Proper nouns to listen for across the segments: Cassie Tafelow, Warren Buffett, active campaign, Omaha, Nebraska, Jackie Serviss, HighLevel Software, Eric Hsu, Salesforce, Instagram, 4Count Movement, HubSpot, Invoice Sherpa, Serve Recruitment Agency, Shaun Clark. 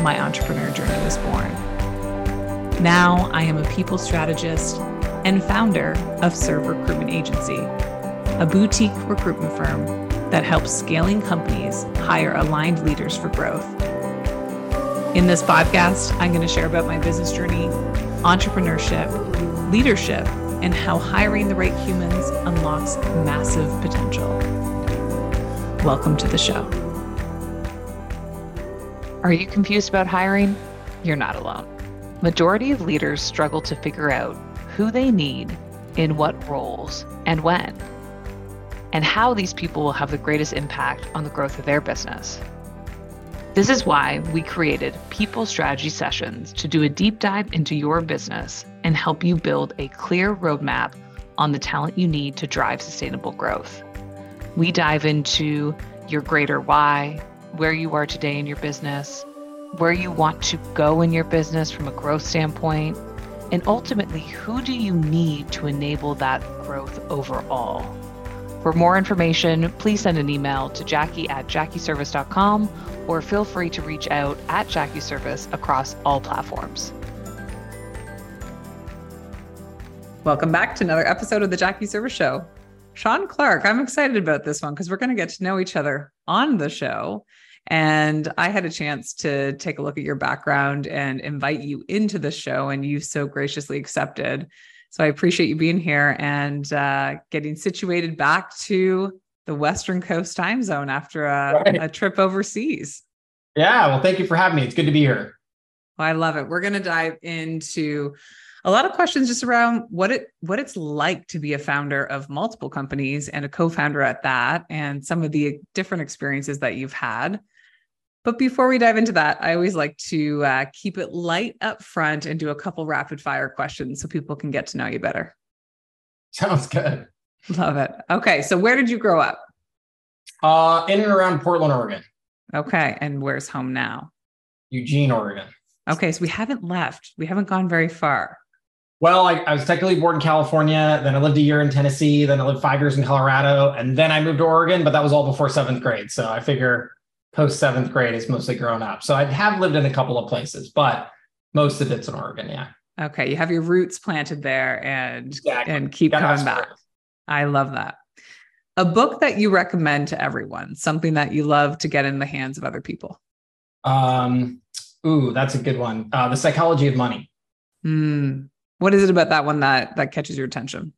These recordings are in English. my entrepreneur journey was born. Now I am a people strategist and founder of Serve Recruitment Agency, a boutique recruitment firm that helps scaling companies hire aligned leaders for growth. In this podcast, I'm going to share about my business journey, entrepreneurship, leadership, and how hiring the right humans unlocks massive potential. Welcome to the show. Are you confused about hiring? You're not alone. Majority of leaders struggle to figure out who they need, in what roles, and when, and how these people will have the greatest impact on the growth of their business. This is why we created People Strategy Sessions to do a deep dive into your business and help you build a clear roadmap on the talent you need to drive sustainable growth. We dive into your greater why, where you are today in your business, where you want to go in your business from a growth standpoint, and ultimately, who do you need to enable that growth overall? For more information, please send an email to jackie@jackieserviss.com or feel free to reach out at Jackie Serviss across all platforms. Welcome back to another episode of the Jackie Serviss Show. Shaun Clark, I'm excited about this one because we're going to get to know each other on the show. And I had a chance to take a look at your background and invite you into the show, and you so graciously accepted. So I appreciate you being here and getting situated back to the Western Coast time zone after a trip overseas. Yeah, well, thank you for having me. It's good to be here. Well, I love it. We're going to dive into a lot of questions just around what it's like to be a founder of multiple companies and a co-founder at that, and some of the different experiences that you've had. But before we dive into that, I always like to keep it light up front and do a couple rapid fire questions so people can get to know you better. Sounds good. Love it. Okay. So where did you grow up? In and around Portland, Oregon. Okay. And where's home now? Eugene, Oregon. Okay. So we haven't left. We haven't gone very far. Well, I was technically born in California, then I lived a year in Tennessee, then I lived 5 years in Colorado, and then I moved to Oregon, but that was all before seventh grade. So I figure post seventh grade is mostly grown up. So I have lived in a couple of places, but most of it's in Oregon, yeah. Okay, you have your roots planted there and, exactly. And keep coming back. I love that. A book that you recommend to everyone, something that you love to get in the hands of other people. Ooh, that's a good one. The Psychology of Money. What is it about that one that catches your attention?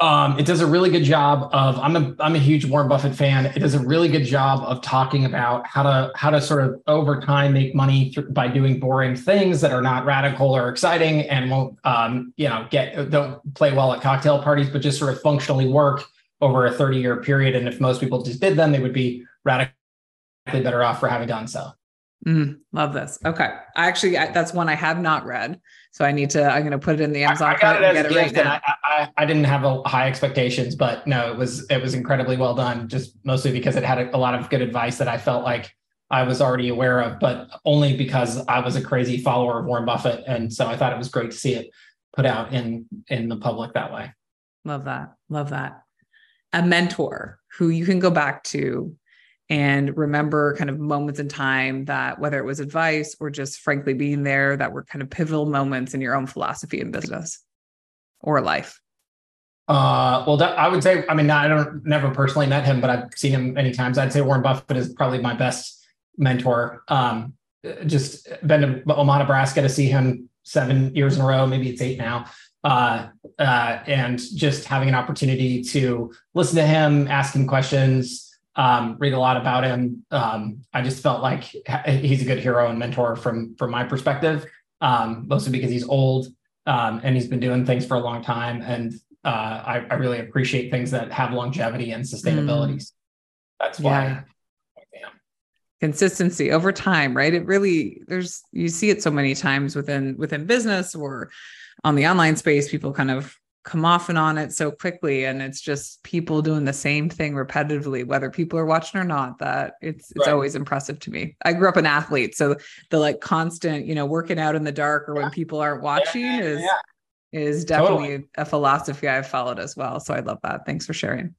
It does a really good job of, I'm a huge Warren Buffett fan. It does a really good job of talking about how to sort of over time make money by doing boring things that are not radical or exciting and won't, don't play well at cocktail parties, but just sort of functionally work over a 30-year period. And if most people just did them, they would be radically better off for having done so. Love this. Okay. I that's one I have not read. So I'm going to put it in the Amazon. I got it as a gift and I didn't have high expectations, but no, it was incredibly well done, just mostly because it had a lot of good advice that I felt like I was already aware of, but only because I was a crazy follower of Warren Buffett. And so I thought it was great to see it put out in the public that way. Love that. Love that. A mentor who you can go back to and remember kind of moments in time that, whether it was advice or just frankly being there, that were kind of pivotal moments in your own philosophy and business or life. I would say, I never personally met him, but I've seen him many times. I'd say Warren Buffett is probably my best mentor. Just been to Omaha, Nebraska to see him 7 years in a row, maybe it's 8 now. And just having an opportunity to listen to him, ask him questions, read a lot about him. I just felt like he's a good hero and mentor from my perspective, mostly because he's old and he's been doing things for a long time. And I really appreciate things that have longevity and sustainability. That's why. Yeah. Consistency over time, right? It really, there's, you see it so many times within business or on the online space, people kind of come off and on it so quickly. And it's just people doing the same thing repetitively, whether people are watching or not, that it's right. Always impressive to me. I grew up an athlete. So the like constant, working out in the dark or when people aren't watching is definitely a philosophy I've followed as well. So I love that. Thanks for sharing.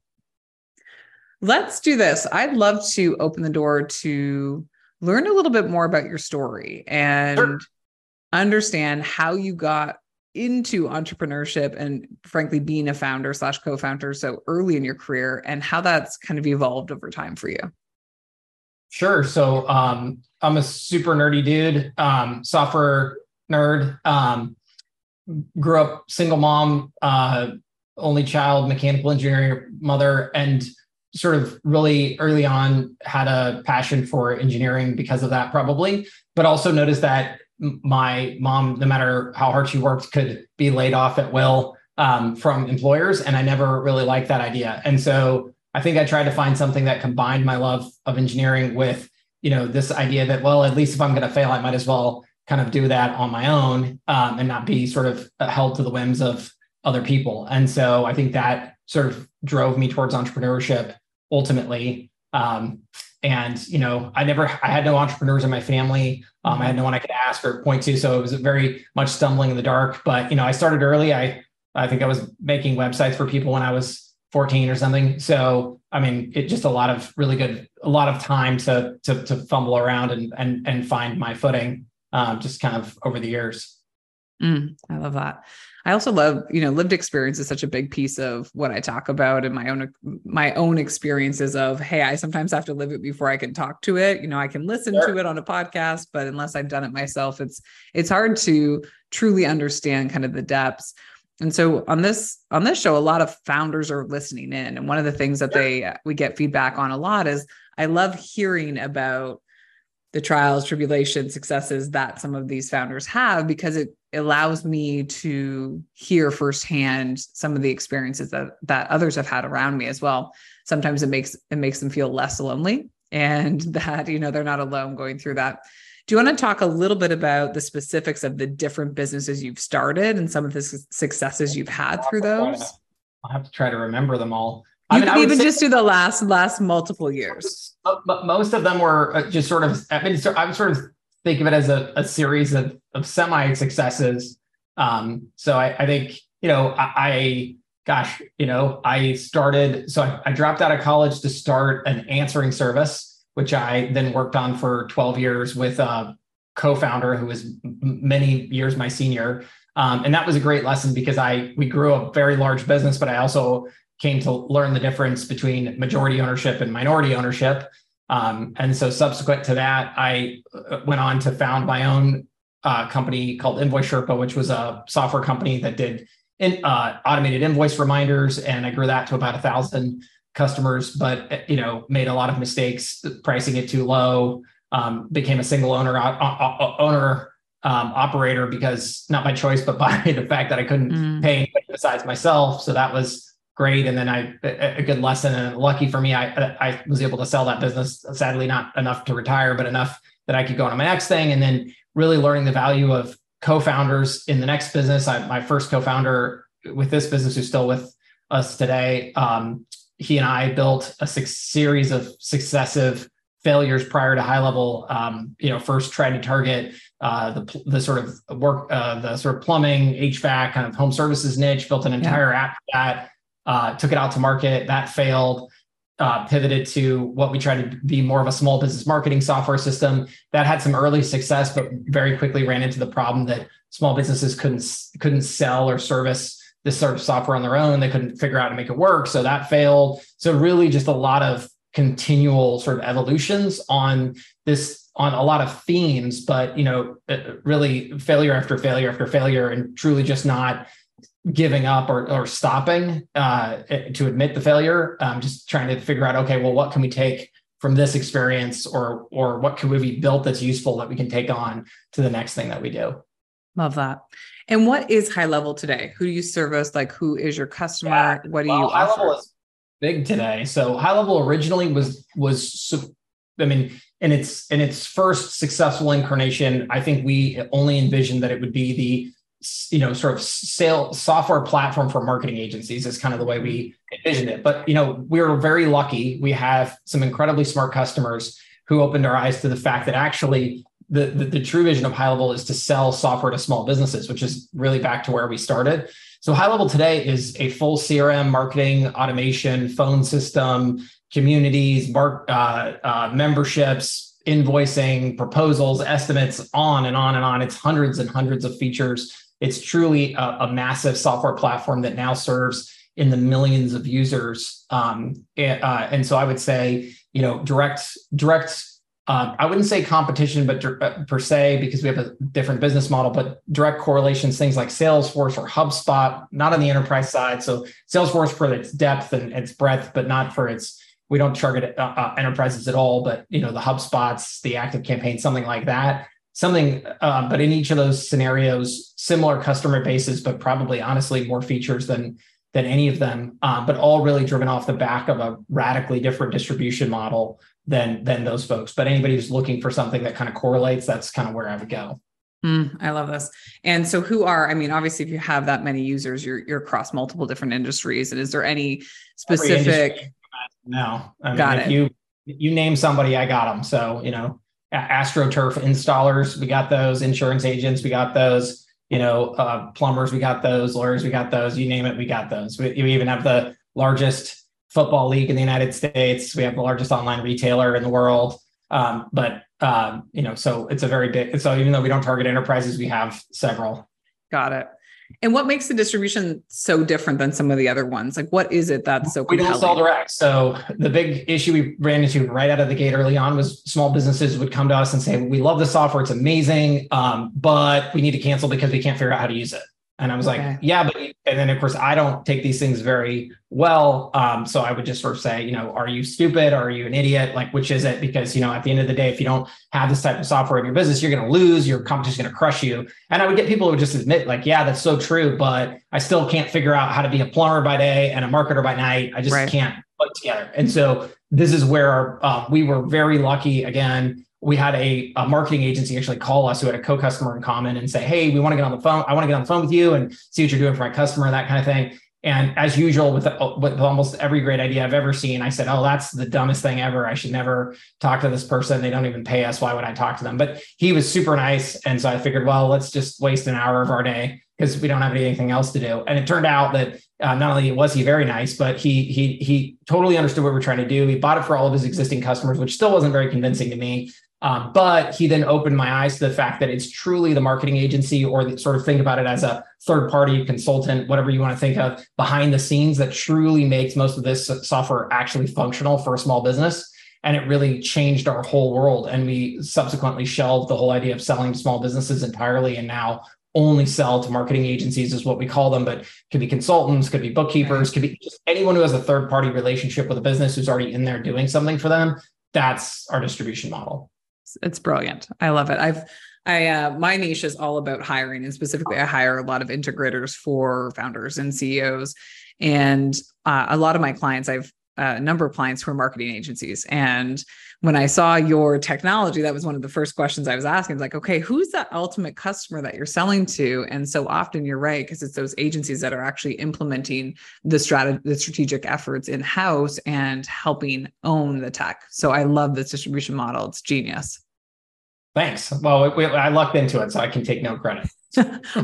Let's do this. I'd love to open the door to learn a little bit more about your story and understand how you got into entrepreneurship and frankly, being a founder/co-founder so early in your career and how that's kind of evolved over time for you. Sure. So I'm a super nerdy dude, software nerd, grew up single mom, only child, mechanical engineering mother, and sort of really early on had a passion for engineering because of that probably, but also noticed that my mom, no matter how hard she worked, could be laid off at will from employers. And I never really liked that idea. And so I think I tried to find something that combined my love of engineering with, this idea that, well, at least if I'm going to fail, I might as well kind of do that on my own and not be sort of held to the whims of other people. And so I think that sort of drove me towards entrepreneurship ultimately. And, I had no entrepreneurs in my family. I had no one I could ask or point to. So it was very much stumbling in the dark, but, I started early. I think I was making websites for people when I was 14 or something. So, I mean, it just a lot of time to fumble around and find my footing, just kind of over the years. I love that. I also love, lived experience is such a big piece of what I talk about and my own experiences of, hey, I sometimes have to live it before I can talk to it. I can listen to it on a podcast, but unless I've done it myself, it's hard to truly understand kind of the depths. And so on this show, a lot of founders are listening in. And one of the things that we get feedback on a lot is I love hearing about the trials, tribulations, successes that some of these founders have, because it allows me to hear firsthand some of the experiences that others have had around me as well. Sometimes it makes them feel less lonely and that, they're not alone going through that. Do you want to talk a little bit about the specifics of the different businesses you've started and some of the successes you've had through those? I'll have to try to remember them all. I mean, I would just do the last multiple years. But most of them were just sort of, I would sort of think of it as a series of semi-successes. So I think, I dropped out of college to start an answering service, which I then worked on for 12 years with a co-founder who was many years my senior. And that was a great lesson because we grew a very large business, but I also came to learn the difference between majority ownership and minority ownership. And so subsequent to that, I went on to found my own company called Invoice Sherpa, which was a software company that did automated invoice reminders. And I grew that to about 1,000 customers, but, made a lot of mistakes, pricing it too low, became a single operator because not by choice, but by the fact that I couldn't pay anybody besides myself. So that was great. And then a good lesson, and lucky for me, I was able to sell that business, sadly, not enough to retire, but enough that I could go on to my next thing. And then really learning the value of co-founders in the next business. My first co-founder with this business, who's still with us today, he and I built a series of successive failures prior to HighLevel. First tried to target the sort of plumbing, HVAC, kind of home services niche, built an entire app for that. Took it out to market, that failed, pivoted to what we tried to be more of a small business marketing software system that had some early success, but very quickly ran into the problem that small businesses couldn't sell or service this sort of software on their own. They couldn't figure out how to make it work. So that failed. So really just a lot of continual sort of evolutions on a lot of themes, but, really failure after failure after failure, and truly just not giving up or stopping to admit the failure, just trying to figure out, okay, well, what can we take from this experience or what can we build that's useful that we can take on to the next thing that we do? Love that. And what is HighLevel today? Who do you service? Like, who is your customer? What do you offer? HighLevel is big today. So HighLevel originally was I mean, in its first successful incarnation, I think we only envisioned that it would be the, sort of sales software platform for marketing agencies is kind of the way we envisioned it. But, we were very lucky. We have some incredibly smart customers who opened our eyes to the fact that actually the true vision of HighLevel is to sell software to small businesses, which is really back to where we started. So HighLevel today is a full CRM, marketing, automation, phone system, communities, memberships, invoicing, proposals, estimates, on and on and on. It's hundreds and hundreds of features. It's truly a massive software platform that now serves in the millions of users. And so I would say, direct, I wouldn't say competition, but per se, because we have a different business model, but direct correlations, things like Salesforce or HubSpot, not on the enterprise side. So Salesforce for its depth and its breadth, but not for its, we don't target enterprises at all, but, the HubSpots, the active campaign, something like that. But in each of those scenarios, similar customer bases, but probably honestly more features than any of them, but all really driven off the back of a radically different distribution model than those folks. But anybody who's looking for something that kind of correlates, that's kind of where I would go. I love this. And so obviously if you have that many users, you're across multiple different industries. And is there any specific? No. I mean, got it. You name somebody, I got them. So, AstroTurf installers, we got those. Insurance agents, we got those. Plumbers, we got those. Lawyers, we got those. You name it, we got those. We even have the largest football league in the United States. We have the largest online retailer in the world. So it's a very big, so even though we don't target enterprises, we have several. Got it. And what makes the distribution so different than some of the other ones? Like, what is it that's so compelling? We don't sell direct. So the big issue we ran into right out of the gate early on was small businesses would come to us and say, "We love the software. It's amazing. But we need to cancel because we can't figure out how to use it." And I was like, yeah, but, and then of course I don't take these things very well. So I would just sort of say, are you stupid? Are you an idiot? Like, which is it? Because, at the end of the day, if you don't have this type of software in your business, you're going to lose, your competition's going to crush you. And I would get people who would just admit like, yeah, that's so true, but I still can't figure out how to be a plumber by day and a marketer by night. I just can't put together. And so this is where we were very lucky. Again, we had a marketing agency actually call us who had a co-customer in common and say, "Hey, we want to get on the phone. I want to get on the phone with you and see what you're doing for my customer," that kind of thing. And as usual, with almost every great idea I've ever seen, I said, "Oh, that's the dumbest thing ever. I should never talk to this person. They don't even pay us. Why would I talk to them?" But he was super nice. And so I figured, well, let's just waste an hour of our day because we don't have anything else to do. And it turned out that not only was he very nice, but he totally understood what we were trying to do. He bought it for all of his existing customers, which still wasn't very convincing to me. But he then opened my eyes to the fact that it's truly the marketing agency, or sort of think about it as a third party consultant, whatever you want to think of, behind the scenes, that truly makes most of this software actually functional for a small business. And it really changed our whole world. And we subsequently shelved the whole idea of selling small businesses entirely. And now only sell to marketing agencies is what we call them, but could be consultants, could be bookkeepers, could be just anyone who has a third party relationship with a business who's already in there doing something for them. That's our distribution model. It's brilliant. I love it. My niche is all about hiring, and specifically I hire a lot of integrators for founders and CEOs. And a lot of my clients, I've a number of clients who are marketing agencies. And when I saw your technology, that was one of the first questions I was asking. It's like, okay, who's that ultimate customer that you're selling to? And so often you're right, because it's those agencies that are actually implementing the strategic efforts in-house and helping own the tech. So I love this distribution model. It's genius. Thanks. Well, I lucked into it, so I can take no credit.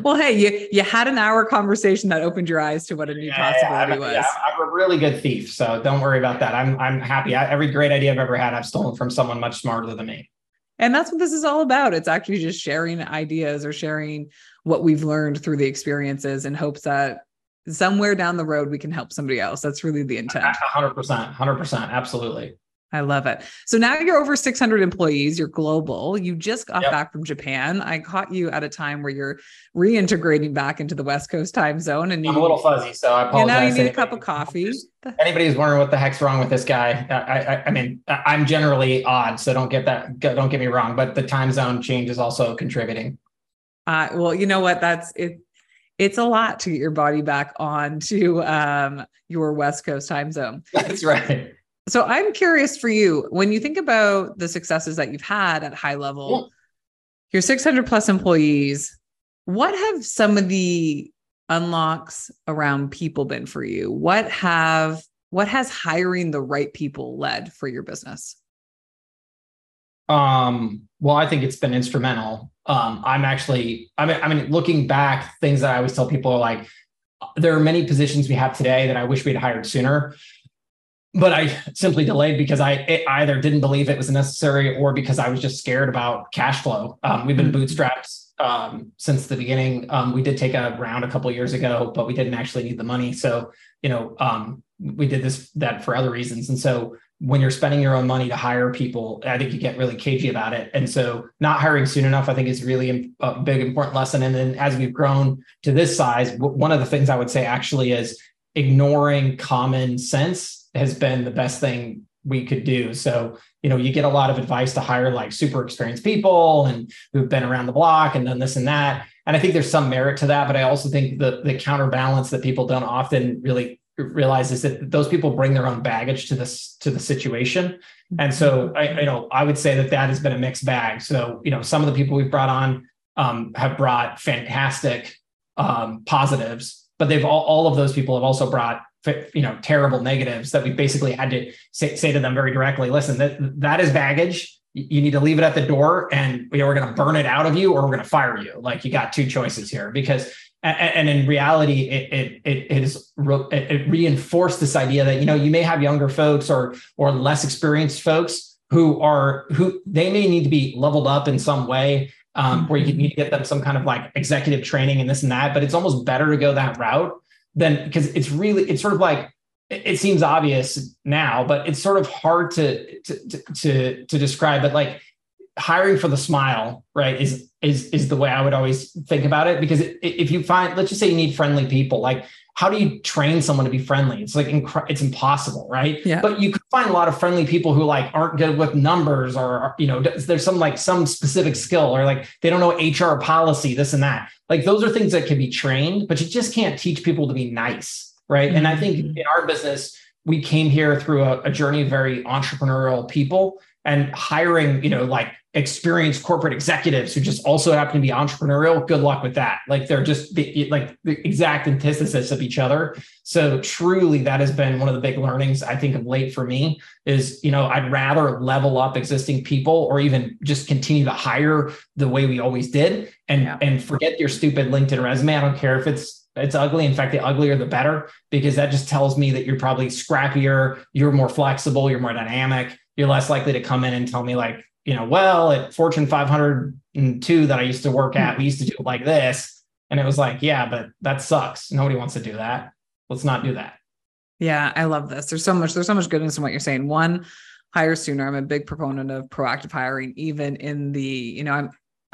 Well, hey, you had an hour conversation that opened your eyes to what a new possibility was. I'm a really good thief, so don't worry about that. I'm happy. Every great idea I've ever had, I've stolen from someone much smarter than me. And that's what this is all about. It's actually just sharing ideas or sharing what we've learned through the experiences in hopes that somewhere down the road, we can help somebody else. That's really the intent. 100%. Absolutely. I love it. So now you're over 600 employees. You're global. You just got back from Japan. I caught you at a time where you're reintegrating back into the West Coast time zone. And I'm a little fuzzy, so I apologize. And now you need a cup of coffee. Anybody who's wondering what the heck's wrong with this guy, I'm generally odd, so don't get me wrong. But the time zone change is also contributing. Well, you know what? That's it. It's a lot to get your body back onto your West Coast time zone. That's right. So I'm curious for you, when you think about the successes that you've had at HighLevel, your 600 plus employees, what have some of the unlocks around people been for you? What has hiring the right people led for your business? Well, I think it's been instrumental. Looking back, things that I always tell people are like, there are many positions we have today that I wish we'd hired sooner, but I simply delayed because I either didn't believe it was necessary or because I was just scared about cash flow. We've been bootstrapped since the beginning. We did take a round a couple of years ago, but we didn't actually need the money. So, we did that for other reasons. And so when you're spending your own money to hire people, I think you get really cagey about it. And so not hiring soon enough, I think, is really a big important lesson. And then as we've grown to this size, one of the things I would say actually is ignoring common sense has been the best thing we could do. So, you get a lot of advice to hire like super experienced people and who've been around the block and done this and that. And I think there's some merit to that, but I also think the counterbalance that people don't often really realize is that those people bring their own baggage to the situation. And so I would say that has been a mixed bag. So, some of the people we've brought on have brought fantastic positives, but they've all of those people have also brought terrible negatives that we basically had to say to them very directly, listen, that is baggage. You need to leave it at the door and we're going to burn it out of you, or we're going to fire you. Like, you got two choices here, because, and in reality, it reinforced this idea that, you may have younger folks or less experienced folks who they may need to be leveled up in some way, where you need to get them some kind of like executive training and this and that, but it's almost better to go that route. Then, because it's sort of like, it seems obvious now, but it's sort of hard to describe. But like, hiring for the smile, right, is the way I would always think about it. Because if you find, let's just say you need friendly people, like, how do you train someone to be friendly? It's like, it's impossible, right? Yeah. But you could find a lot of friendly people who like aren't good with numbers, or, there's some specific skill, or like, they don't know HR policy, this and that. Like, those are things that can be trained, but you just can't teach people to be nice, right? Mm-hmm. And I think in our business, we came here through a journey of very entrepreneurial people, and hiring, like, experienced corporate executives who just also happen to be entrepreneurial. Good luck with that. Like, they're just the exact antithesis of each other. So truly, that has been one of the big learnings, I think, of late for me is, I'd rather level up existing people, or even just continue to hire the way we always did, and forget your stupid LinkedIn resume. I don't care if it's ugly. In fact, the uglier, the better, because that just tells me that you're probably scrappier. You're more flexible. You're more dynamic. You're less likely to come in and tell me like, well, at Fortune 502 that I used to work at, we used to do it like this. And it was like, yeah, but that sucks. Nobody wants to do that. Let's not do that. Yeah. I love this. There's so much goodness in what you're saying. One, hire sooner. I'm a big proponent of proactive hiring, even in the,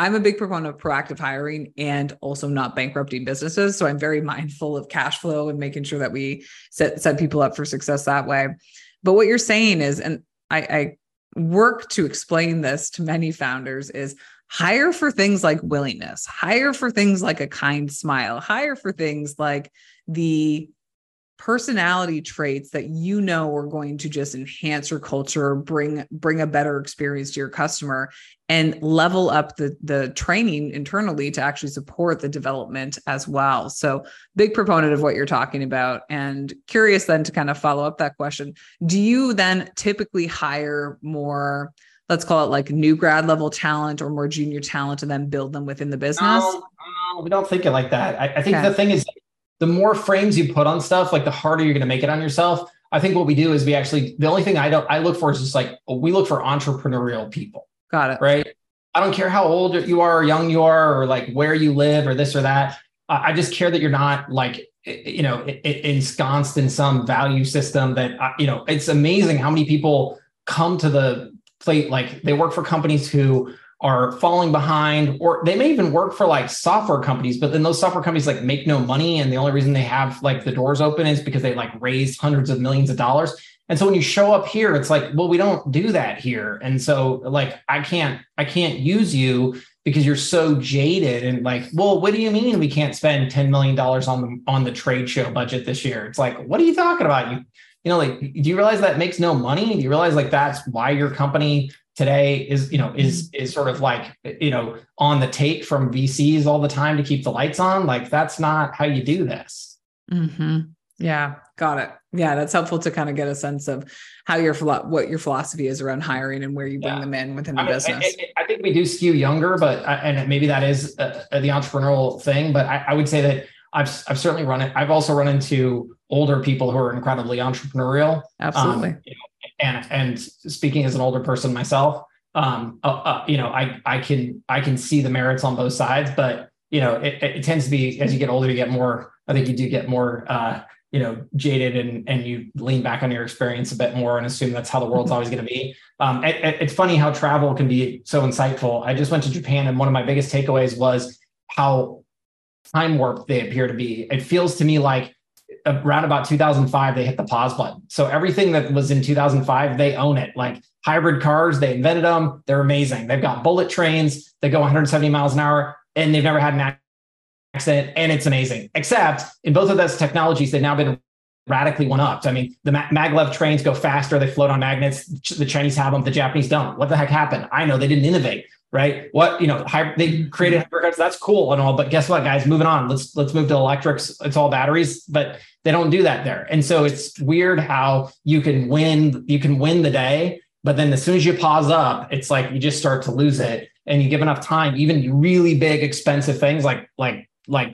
I'm a big proponent of proactive hiring and also not bankrupting businesses. So I'm very mindful of cash flow and making sure that we set people up for success that way. But what you're saying is, and I work to explain this to many founders, is hire for things like willingness, hire for things like a kind smile, hire for things like the personality traits that are going to just enhance your culture, bring a better experience to your customer, and level up the training internally to actually support the development as well. So big proponent of what you're talking about, and curious then to kind of follow up that question. Do you then typically hire more, let's call it like new grad level talent or more junior talent, and then build them within the business? No, we don't think it like that. I think the thing is, the more frames you put on stuff, like the harder you're going to make it on yourself. I think what we do is the only thing I look for is just like, we look for entrepreneurial people. Got it. Right. I don't care how old you are, or young you are, or like where you live or this or that. I just care that you're not like, ensconced in some value system that, it's amazing how many people come to the plate. Like, they work for companies who are falling behind, or they may even work for like software companies, but then those software companies like make no money. And the only reason they have like the doors open is because they like raised hundreds of millions of dollars. And so when you show up here, it's like, well, we don't do that here. And so like, I can't use you because you're so jaded. And like, well, what do you mean we can't spend $10 million on the trade show budget this year? It's like, what are you talking about? You you know, like, do you realize that makes no money? Do you realize like that's why your company today is, you know, is sort of like, you know, on the take from VCs all the time to keep the lights on? Like, that's not how you do this. Mm-hmm. Yeah. Got it. Yeah. That's helpful to kind of get a sense of how your, what your philosophy is around hiring and where you bring them in within the business. I think we do skew younger, but, and maybe that is the entrepreneurial thing, but I would say that I've certainly run it. I've also run into older people who are incredibly entrepreneurial. Absolutely. You know, and speaking as an older person myself, you know, I can see the merits on both sides, but you know, it tends to be, as you get older, you get more, I think you do get more, you know, jaded and you lean back on your experience a bit more and assume that's how the world's always going to be. It's funny how travel can be so insightful. I just went to Japan and one of my biggest takeaways was how time warped they appear to be. It feels to me like around about 2005, they hit the pause button. So everything that was in 2005, they own it. Like hybrid cars, they invented them. They're amazing. They've got bullet trains that go 170 miles an hour and they've never had an accident, and it's amazing. Except in both of those technologies, they've now been radically one-upped. I mean, the maglev trains go faster. They float on magnets. The Chinese have them. The Japanese don't. What the heck happened? I know they didn't innovate, right? What, you know, they created hypercars. That's cool and all, but guess what, guys? Moving on. Let's move to electrics. It's all batteries, but they don't do that there. And so it's weird how you can win the day, but then as soon as you pause up, it's like you just start to lose it. And you give enough time, even really big, expensive things like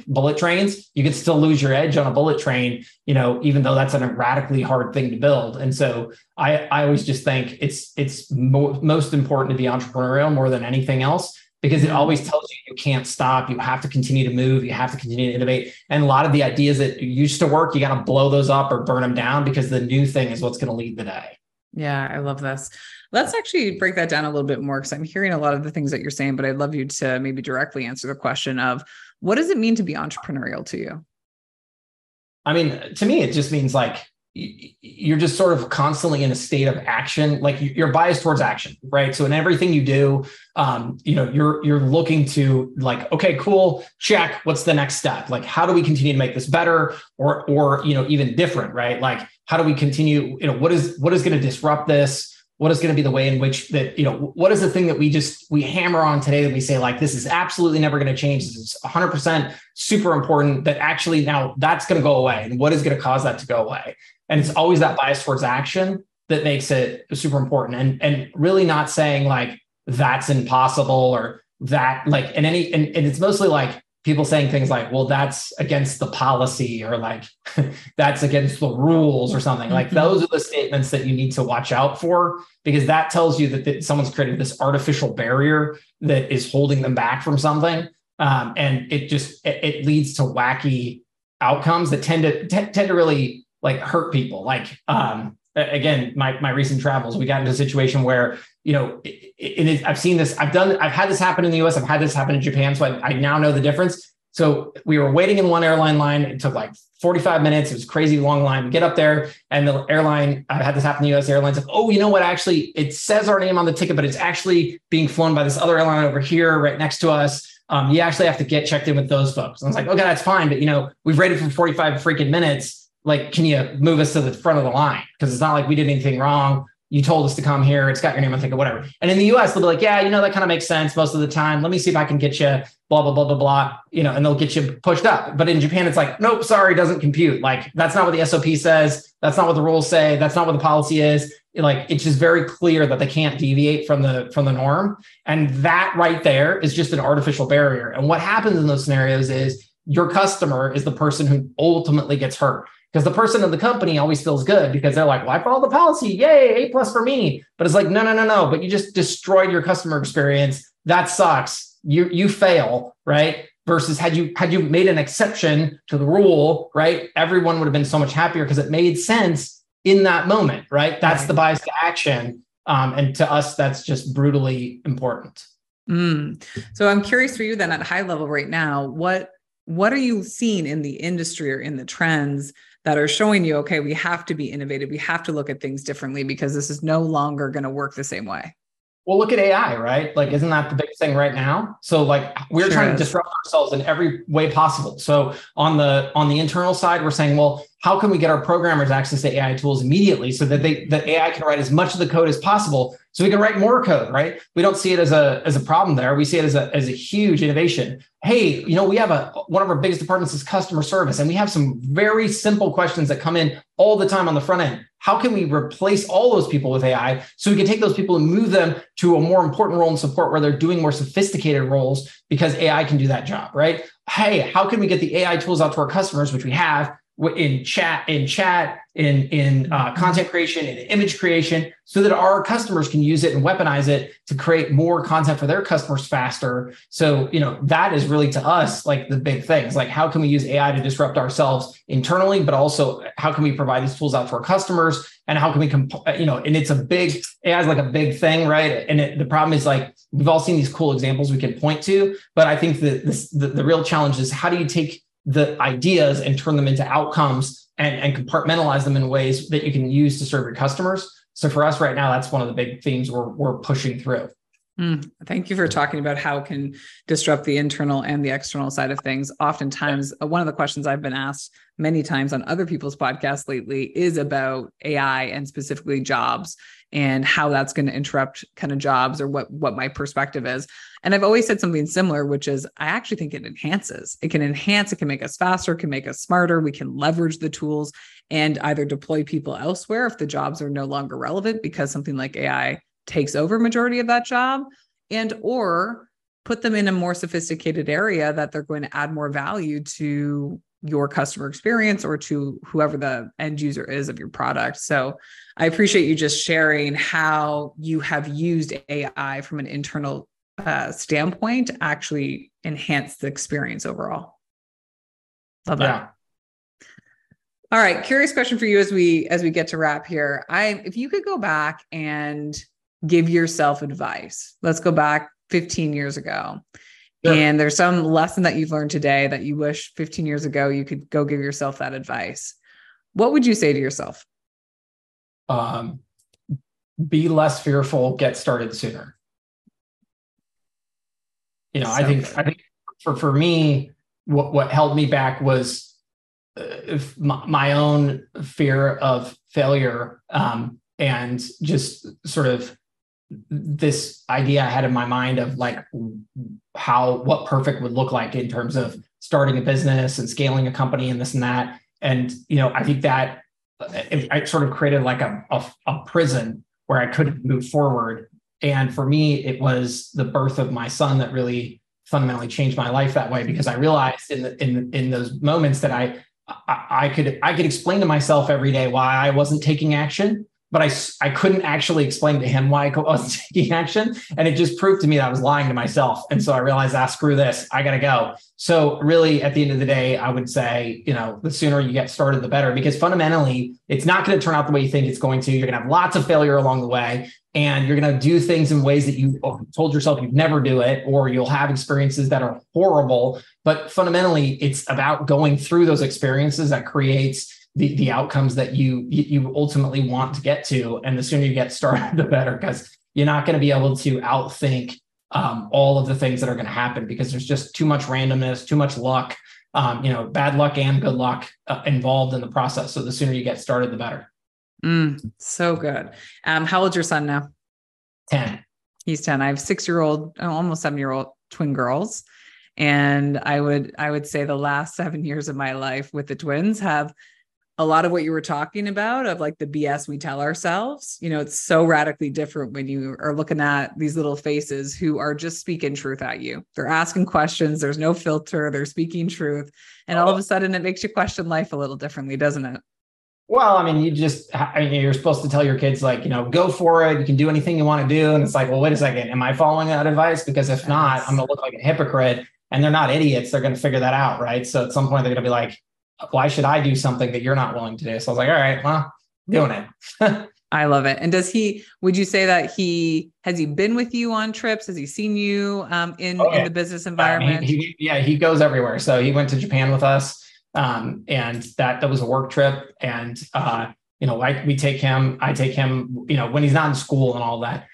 bullet trains, you could still lose your edge on a bullet train, you know, even though that's a radically hard thing to build. And so I always just think it's most important to be entrepreneurial more than anything else, because it always tells you can't stop. You have to continue to move. You have to continue to innovate. And a lot of the ideas that used to work, you got to blow those up or burn them down, because the new thing is what's going to lead the day. Yeah, I love this. Let's actually break that down a little bit more, because I'm hearing a lot of the things that you're saying, but I'd love you to maybe directly answer the question of what does it mean to be entrepreneurial to you? I mean, to me, it just means like you're just sort of constantly in a state of action. Like you're biased towards action, right? So in everything you do, you know, you're looking to like, okay, cool, check. What's the next step? Like, how do we continue to make this better or, you know, even different, right? Like, how do we continue, you know, what is going to disrupt this? What is going to be the way in which that, you know, what is the thing that we hammer on today that we say like, this is absolutely never going to change. This is 100% super important, that actually now that's going to go away. And what is going to cause that to go away? And it's always that bias towards action that makes it super important. And really not saying like, that's impossible or that like, and it's mostly like people saying things like, well, that's against the policy, or like, that's against the rules or something. Like those are the statements that you need to watch out for, because that tells you that someone's created this artificial barrier that is holding them back from something. And it just, it leads to wacky outcomes that tend to really like hurt people. Like, again, my recent travels, we got into a situation where, you know, I've seen this, I've had this happen in the US, I've had this happen in Japan. So I now know the difference. So we were waiting in one airline line. It took like 45 minutes. It was a crazy long line. We get up there and the airline, I've had this happen in the US airlines. Like, oh, you know what? Actually, it says our name on the ticket, but it's actually being flown by this other airline over here right next to us. You actually have to get checked in with those folks. And I was like, okay, that's fine. But you know, we've waited for 45 freaking minutes. Like, can you move us to the front of the line? Because it's not like we did anything wrong. You told us to come here. It's got your name on the ticket, whatever. And in the US, they'll be like, yeah, you know, that kind of makes sense most of the time. Let me see if I can get you blah, blah, blah, blah, blah. You know, and they'll get you pushed up. But in Japan, it's like, nope, sorry, doesn't compute. Like, that's not what the SOP says. That's not what the rules say. That's not what the policy is. Like, it's just very clear that they can't deviate from the norm. And that right there is just an artificial barrier. And what happens in those scenarios is your customer is the person who ultimately gets hurt. Because the person in the company always feels good because they're like, well, I followed the policy. Yay, A+ for me. But it's like, no. But you just destroyed your customer experience. That sucks. You fail, right? Versus had you made an exception to the rule, right? Everyone would have been so much happier because it made sense in that moment, right? That's the bias to action. And to us, that's just brutally important. So I'm curious for you then at HighLevel right now, what are you seeing in the industry or in the trends that are showing you, okay, we have to be innovative. We have to look at things differently because this is no longer going to work the same way. Well, look at AI, right? Like, isn't that the big thing right now? So like we're trying to disrupt ourselves in every way possible. So on the internal side, we're saying, well, how can we get our programmers access to AI tools immediately so that that AI can write as much of the code as possible so we can write more code, right? We don't see it as a problem there. We see it as a huge innovation. Hey, you know, we have one of our biggest departments is customer service, and we have some very simple questions that come in all the time on the front end. How can we replace all those people with AI so we can take those people and move them to a more important role in support where they're doing more sophisticated roles because AI can do that job, right? Hey, how can we get the AI tools out to our customers, which we have in content creation, in image creation, so that our customers can use it and weaponize it to create more content for their customers faster. So, you know, that is really to us, like the big things, like how can we use AI to disrupt ourselves internally, but also how can we provide these tools out to our customers, and how can we, and AI is like a big thing, right? And the problem is like, we've all seen these cool examples we can point to, but I think that the real challenge is how do you take the ideas and turn them into outcomes and compartmentalize them in ways that you can use to serve your customers. So for us right now, that's one of the big themes we're pushing through. Thank you for talking about how can disrupt the internal and the external side of things. Oftentimes, one of the questions I've been asked many times on other people's podcasts lately is about AI and specifically jobs and how that's going to interrupt kind of jobs, or what my perspective is. And I've always said something similar, which is I actually think it enhances. It can enhance, it can make us faster, it can make us smarter. We can leverage the tools and either deploy people elsewhere if the jobs are no longer relevant because something like AI takes over majority of that job, and or put them in a more sophisticated area that they're going to add more value to your customer experience or to whoever the end user is of your product. So I appreciate you just sharing how you have used AI from an internal standpoint to actually enhance the experience overall. Love that. All right. Curious question for you as we get to wrap here. If you could go back and give yourself advice. Let's go back 15 years ago. Sure. And there's some lesson that you've learned today that you wish 15 years ago, you could go give yourself that advice. What would you say to yourself? Be less fearful, get started sooner. You know, I think for me, what held me back was my own fear of failure. And just sort of this idea I had in my mind of like what perfect would look like in terms of starting a business and scaling a company and this and that. And, you know, I think that I sort of created like a prison where I couldn't move forward. And for me, it was the birth of my son that really fundamentally changed my life that way, because I realized in those moments that I could explain to myself every day why I wasn't taking action, but I couldn't actually explain to him why I wasn't taking action. And it just proved to me that I was lying to myself. And so I realized, screw this, I got to go. So really at the end of the day, I would say, you know, the sooner you get started, the better, because fundamentally it's not going to turn out the way you think it's going to. You're going to have lots of failure along the way, and you're going to do things in ways that you told yourself you'd never do it, or you'll have experiences that are horrible. But fundamentally it's about going through those experiences that creates the outcomes that you ultimately want to get to. And the sooner you get started, the better, because you're not going to be able to outthink all of the things that are going to happen, because there's just too much randomness, too much luck, bad luck and good luck involved in the process. So the sooner you get started, the better. So good. How old's your son now? 10. He's 10. I have 6-year-old, almost 7-year-old twin girls. And I would say the last 7 years of my life with the twins have a lot of what you were talking about, of like the BS we tell ourselves. You know, it's so radically different when you are looking at these little faces who are just speaking truth at you. They're asking questions. There's no filter. They're speaking truth. And all of a sudden it makes you question life a little differently, doesn't it? Well, I mean, you're supposed to tell your kids, like, you know, go for it. You can do anything you want to do. And it's like, well, wait a second. Am I following that advice? Because if not, I'm going to look like a hypocrite, and they're not idiots. They're going to figure that out. Right. So at some point they're going to be like, why should I do something that you're not willing to do? So I was like, all right, well, doing it. I love it. And would you say that has he been with you on trips? Has he seen you in the business environment? He goes everywhere. So he went to Japan with us. And that was a work trip. And, we take him, when he's not in school and all that.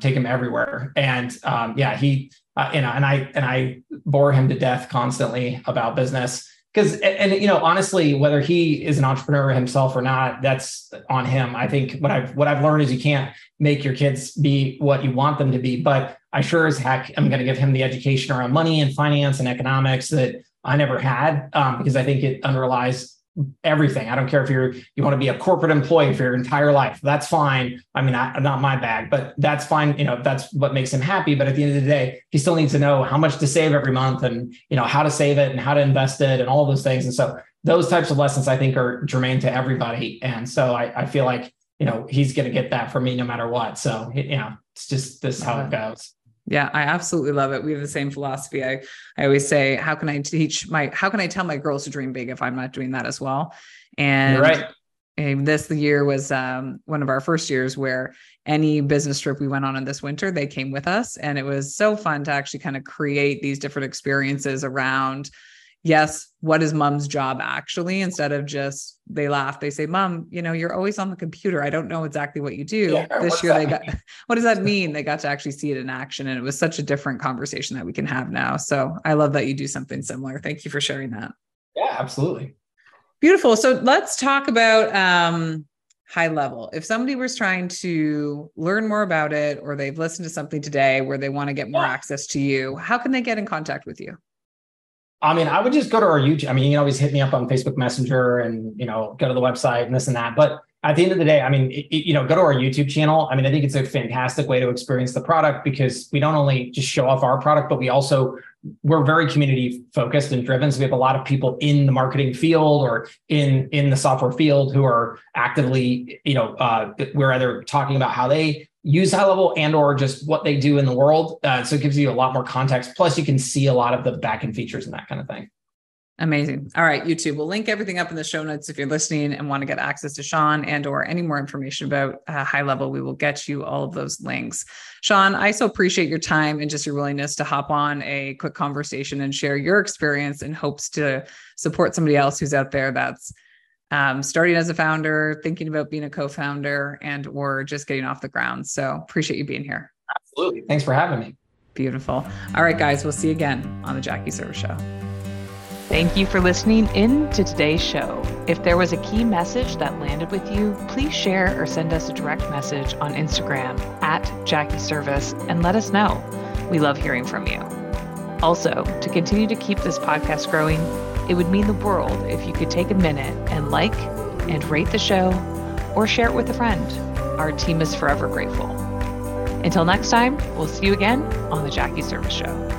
take him everywhere. And yeah, he and I bore him to death constantly about business. Because, and you know, honestly, whether he is an entrepreneur himself or not, that's on him. I think what I've learned is you can't make your kids be what you want them to be, but I sure as heck am going to give him the education around money and finance and economics that I never had, because I think it underlies everything. I don't care if you want to be a corporate employee for your entire life. That's fine. I mean, not my bag, but that's fine. You know, that's what makes him happy. But at the end of the day, he still needs to know how much to save every month and, you know, how to save it and how to invest it and all those things. And so those types of lessons I think are germane to everybody. And so I feel like, you know, he's going to get that from me no matter what. So, you know, it's just this is how it goes. Yeah, I absolutely love it. We have the same philosophy. I always say, how can I tell my girls to dream big if I'm not doing that as well? And you're right. And the year was one of our first years where any business trip we went on in this winter, they came with us. And it was so fun to actually kind of create these different experiences around, yes, what is mom's job actually? Instead of just, they laugh, they say, mom, you know, you're always on the computer. I don't know exactly what you do. Yeah, this year, what does that mean? They got to actually see it in action. And it was such a different conversation that we can have now. So I love that you do something similar. Thank you for sharing that. Yeah, absolutely. Beautiful. So let's talk about HighLevel. If somebody was trying to learn more about it, or they've listened to something today where they want to get more access to you, how can they get in contact with you? I mean, I would just go to our YouTube. I mean, you can always hit me up on Facebook Messenger and, you know, go to the website and this and that. But at the end of the day, I mean, you know, go to our YouTube channel. I mean, I think it's a fantastic way to experience the product because we don't only just show off our product, but we're very community focused and driven. So we have a lot of people in the marketing field or in the software field who are actively, you know, we're either talking about how they use HighLevel and or just what they do in the world. So it gives you a lot more context. Plus, you can see a lot of the back-end features and that kind of thing. Amazing. All right, YouTube. We'll link everything up in the show notes if you're listening and want to get access to Shaun and or any more information about HighLevel. We will get you all of those links. Shaun, I so appreciate your time and just your willingness to hop on a quick conversation and share your experience in hopes to support somebody else who's out there that's starting as a founder, thinking about being a co-founder and or just getting off the ground. So appreciate you being here. Absolutely. Thanks for having me. Beautiful. All right, guys, we'll see you again on the Jackie Serviss Show. Thank you for listening in to today's show. If there was a key message that landed with you, please share or send us a direct message on Instagram @JackieServiss and let us know. We love hearing from you. Also, to continue to keep this podcast growing, it would mean the world if you could take a minute and like and rate the show or share it with a friend. Our team is forever grateful. Until next time, we'll see you again on the Jackie Serviss Show.